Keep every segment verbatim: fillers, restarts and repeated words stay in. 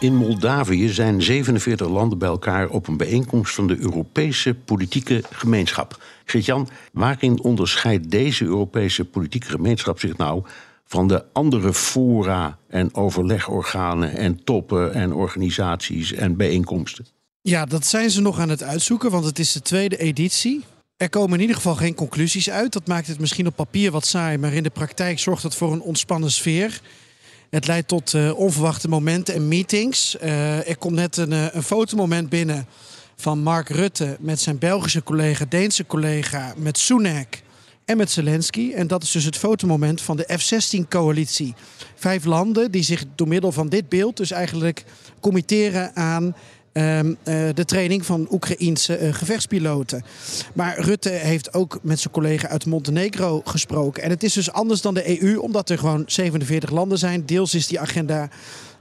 In Moldavië zijn zevenenveertig landen bij elkaar op een bijeenkomst van de Europese Politieke Gemeenschap. Gert-Jan, waarin onderscheidt deze Europese Politieke Gemeenschap zich nou van de andere fora en overlegorganen en toppen en organisaties en bijeenkomsten? Ja, dat zijn ze nog aan het uitzoeken, want het is de tweede editie. Er komen in ieder geval geen conclusies uit. Dat maakt het misschien op papier wat saai, maar in de praktijk zorgt dat voor een ontspannen sfeer. Het leidt tot uh, onverwachte momenten en meetings. Uh, er komt net een, een fotomoment binnen van Mark Rutte met zijn Belgische collega, Deense collega, met Sunak en met Zelensky. En dat is dus het fotomoment van de F zestien coalitie. Vijf landen die zich door middel van dit beeld dus eigenlijk committeren aan Um, uh, de training van Oekraïense uh, gevechtspiloten. Maar Rutte heeft ook met zijn collega uit Montenegro gesproken. En het is dus anders dan de E U, omdat er gewoon zevenenveertig landen zijn. Deels is die agenda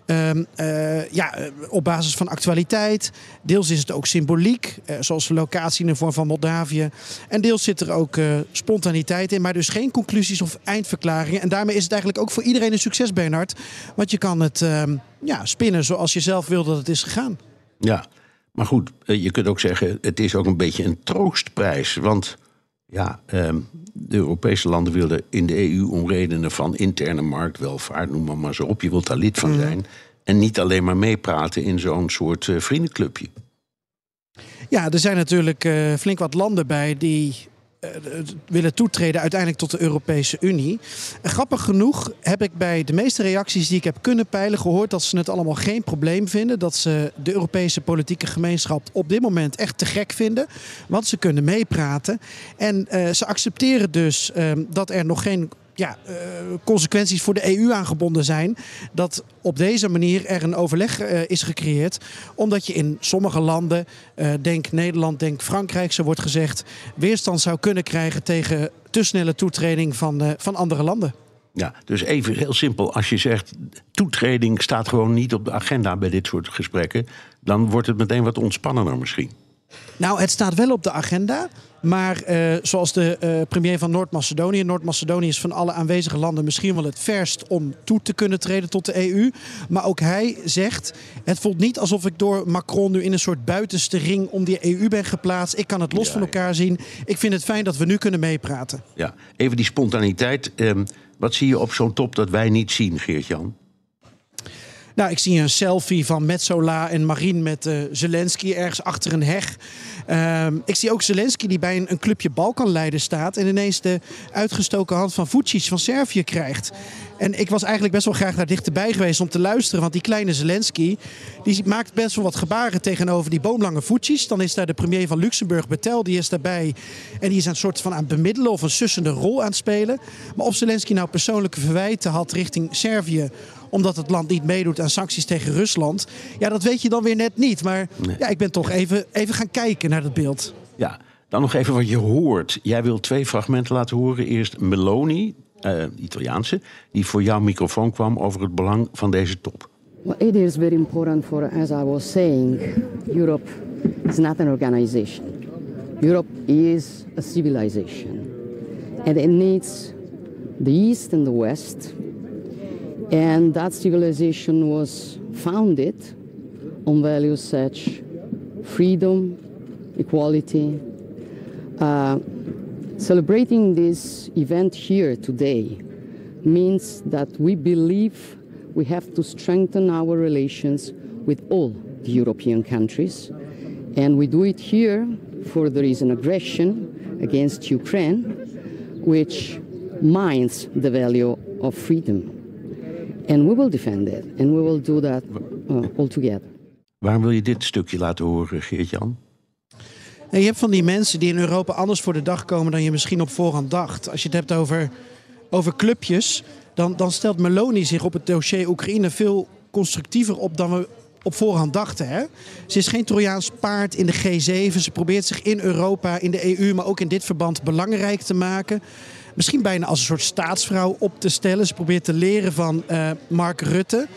um, uh, ja, op basis van actualiteit. Deels is het ook symboliek, uh, zoals de locatie in de vorm van Moldavië. En deels zit er ook uh, spontaniteit in, maar dus geen conclusies of eindverklaringen. En daarmee is het eigenlijk ook voor iedereen een succes, Bernard. Want je kan het um, ja, spinnen zoals je zelf wil dat het is gegaan. Ja, maar goed, je kunt ook zeggen, het is ook een beetje een troostprijs. Want ja, de Europese landen wilden in de E U om redenen van interne marktwelvaart, noem maar, maar zo op. Je wilt daar lid van zijn. Mm. En niet alleen maar meepraten in zo'n soort vriendenclubje. Ja, er zijn natuurlijk flink wat landen bij die willen toetreden uiteindelijk tot de Europese Unie. En grappig genoeg heb ik bij de meeste reacties die ik heb kunnen peilen gehoord dat ze het allemaal geen probleem vinden. Dat ze de Europese Politieke Gemeenschap op dit moment echt te gek vinden. Want ze kunnen meepraten. En uh, ze accepteren dus uh, dat er nog geen ja, uh, consequenties voor de E U aangebonden zijn. Dat op deze manier er een overleg uh, is gecreëerd. Omdat je in sommige landen, uh, denk Nederland, denk Frankrijk, zo wordt gezegd, weerstand zou kunnen krijgen tegen te snelle toetreding van, uh, van andere landen. Ja, dus even heel simpel. Als je zegt, toetreding staat gewoon niet op de agenda bij dit soort gesprekken, dan wordt het meteen wat ontspannender misschien. Nou, het staat wel op de agenda, maar uh, zoals de uh, premier van Noord-Macedonië... Noord-Macedonië is van alle aanwezige landen misschien wel het verst om toe te kunnen treden tot de E U. Maar ook hij zegt, het voelt niet alsof ik door Macron nu in een soort buitenste ring om die E U ben geplaatst. Ik kan het los ja, van elkaar ja. zien. Ik vind het fijn dat we nu kunnen meepraten. Ja, even die spontaniteit. Um, wat zie je op zo'n top dat wij niet zien, Geert-Jan? Nou, ik zie een selfie van Metsola en Marine met uh, Zelensky ergens achter een heg. Uh, ik zie ook Zelensky die bij een, een clubje Balkanleider staat en ineens de uitgestoken hand van Vucic van Servië krijgt. En ik was eigenlijk best wel graag daar dichterbij geweest om te luisteren. Want die kleine Zelensky die maakt best wel wat gebaren tegenover die boomlange Vucic. Dan is daar de premier van Luxemburg, Betel, die is daarbij. En die is een soort van aan het bemiddelen of een sussende rol aan het spelen. Maar of Zelensky nou persoonlijke verwijten had richting Servië omdat het land niet meedoet aan sancties tegen Rusland, ja, dat weet je dan weer net niet. Maar nee. ja, ik ben toch even, even gaan kijken naar dat beeld. Ja, dan nog even wat je hoort. Jij wil twee fragmenten laten horen. Eerst Meloni, uh, Italiaanse, die voor jouw microfoon kwam over het belang van deze top. Well, it is very important for, as I was saying, Europe is not an organization. Europe is a civilization. And it needs the East and the West. And that civilization was founded on values such freedom, equality. Uh, celebrating this event here today means that we believe we have to strengthen our relations with all the European countries. And we do it here for there is an aggression against Ukraine, which mines the value of freedom. En we will defend it. And we will do that uh, all together. Waarom wil je dit stukje laten horen, Geert-Jan? Je hebt van die mensen die in Europa anders voor de dag komen dan je misschien op voorhand dacht. Als je het hebt over, over clubjes, dan, dan stelt Meloni zich op het dossier Oekraïne veel constructiever op dan we op voorhand dachten. Hè? Ze is geen Trojaans paard in de G zeven. Ze probeert zich in Europa, in de E U, maar ook in dit verband belangrijk te maken. Misschien bijna als een soort staatsvrouw op te stellen. Ze probeert te leren van uh, Mark Rutte.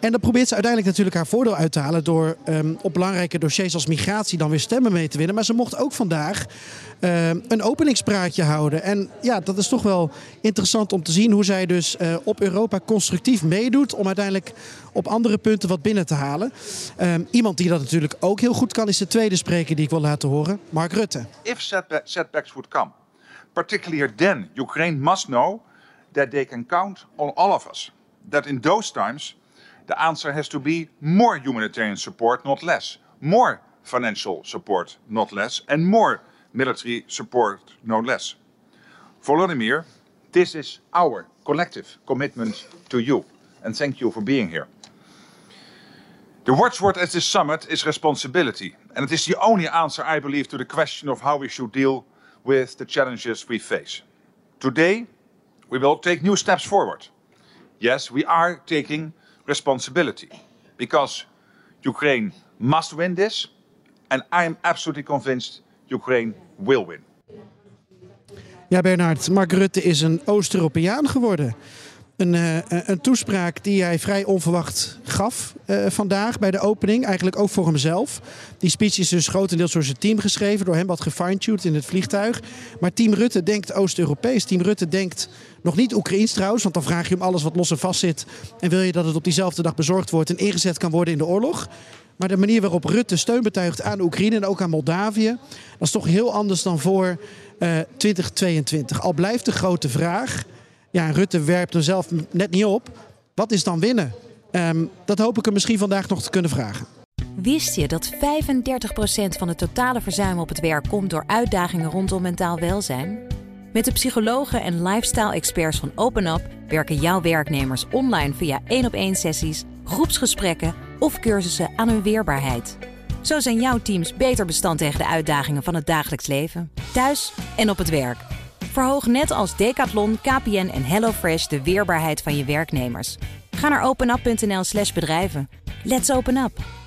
En dan probeert ze uiteindelijk natuurlijk haar voordeel uit te halen door um, op belangrijke dossiers als migratie dan weer stemmen mee te winnen. Maar ze mocht ook vandaag uh, een openingspraatje houden. En ja, dat is toch wel interessant om te zien hoe zij dus uh, op Europa constructief meedoet om uiteindelijk op andere punten wat binnen te halen. Um, iemand die dat natuurlijk ook heel goed kan is de tweede spreker die ik wil laten horen, Mark Rutte. If setbacks would come, particularly then, Ukraine must know that they can count on all of us. That in those times the answer has to be more humanitarian support, not less. More financial support, not less. And more military support, no less. Volodymyr, this is our collective commitment to you. And thank you for being here. The watchword at this summit is responsibility. And it is the only answer, I believe, to the question of how we should deal with the challenges we face. Today, we will take new steps forward. Yes, we are taking responsibility, because Ukraine must win this, and I am absolutely convinced Ukraine will win. Ja, Bernard, Mark Rutte is een Oost-Europeaan geworden. Een, uh, een toespraak die hij vrij onverwacht gaf uh, vandaag bij de opening. Eigenlijk ook voor hemzelf. Die speech is dus grotendeels door zijn team geschreven. Door hem wat gefine-tuned in het vliegtuig. Maar team Rutte denkt Oost-Europees. Team Rutte denkt nog niet Oekraïens trouwens. Want dan vraag je om alles wat los en vast zit. En wil je dat het op diezelfde dag bezorgd wordt en ingezet kan worden in de oorlog. Maar de manier waarop Rutte steun betuigt aan Oekraïne en ook aan Moldavië, dat is toch heel anders dan voor uh, twintig tweeëntwintig. Al blijft de grote vraag. Ja, Rutte werpt er zelf net niet op. Wat is dan winnen? Um, dat hoop ik hem misschien vandaag nog te kunnen vragen. Wist je dat vijfendertig procent van het totale verzuim op het werk komt door uitdagingen rondom mentaal welzijn? Met de psychologen en lifestyle-experts van OpenUp werken jouw werknemers online via één-op-één sessies, groepsgesprekken of cursussen aan hun weerbaarheid. Zo zijn jouw teams beter bestand tegen de uitdagingen van het dagelijks leven, thuis en op het werk. Verhoog net als Decathlon, K P N en HelloFresh de weerbaarheid van je werknemers. Ga naar openup.nl slash bedrijven. Let's open up.